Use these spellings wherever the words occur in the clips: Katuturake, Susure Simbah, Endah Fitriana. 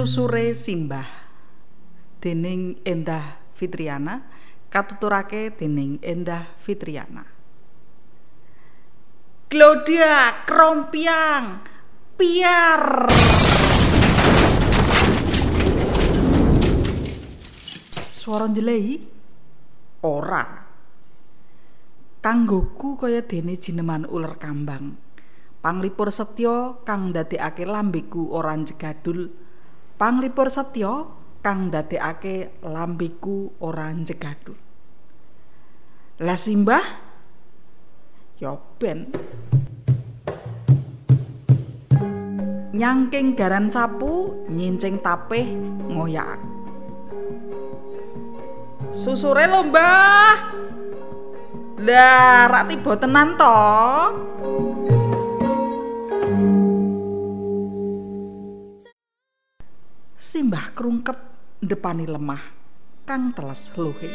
Susure Simbah dening Endah Fitriana, Katuturake dening Endah Fitriana. Glodia krompiang piar. Swara njelehi ora. Kanggoku kaya dene jineman uler kambang. Panglipur setya kang ndadekake lambeku ora njegadul. Panglipur setya kang ndadekake lambeku ora njegadul. Lah Simbah ya ben nyangking garan sapu nyincing tapeh ngoyak. Susure lomba. Lah rak tiba tenan to. Simbah krungkep depani lemah kang teles luhe.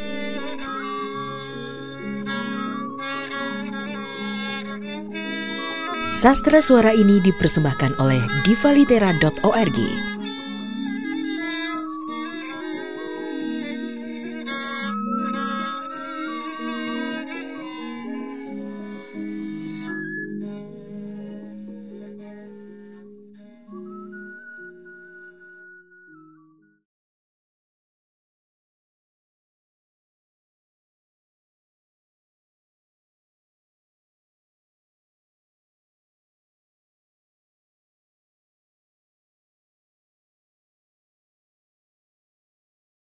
Sastra suara ini dipersembahkan oleh divalithera.org.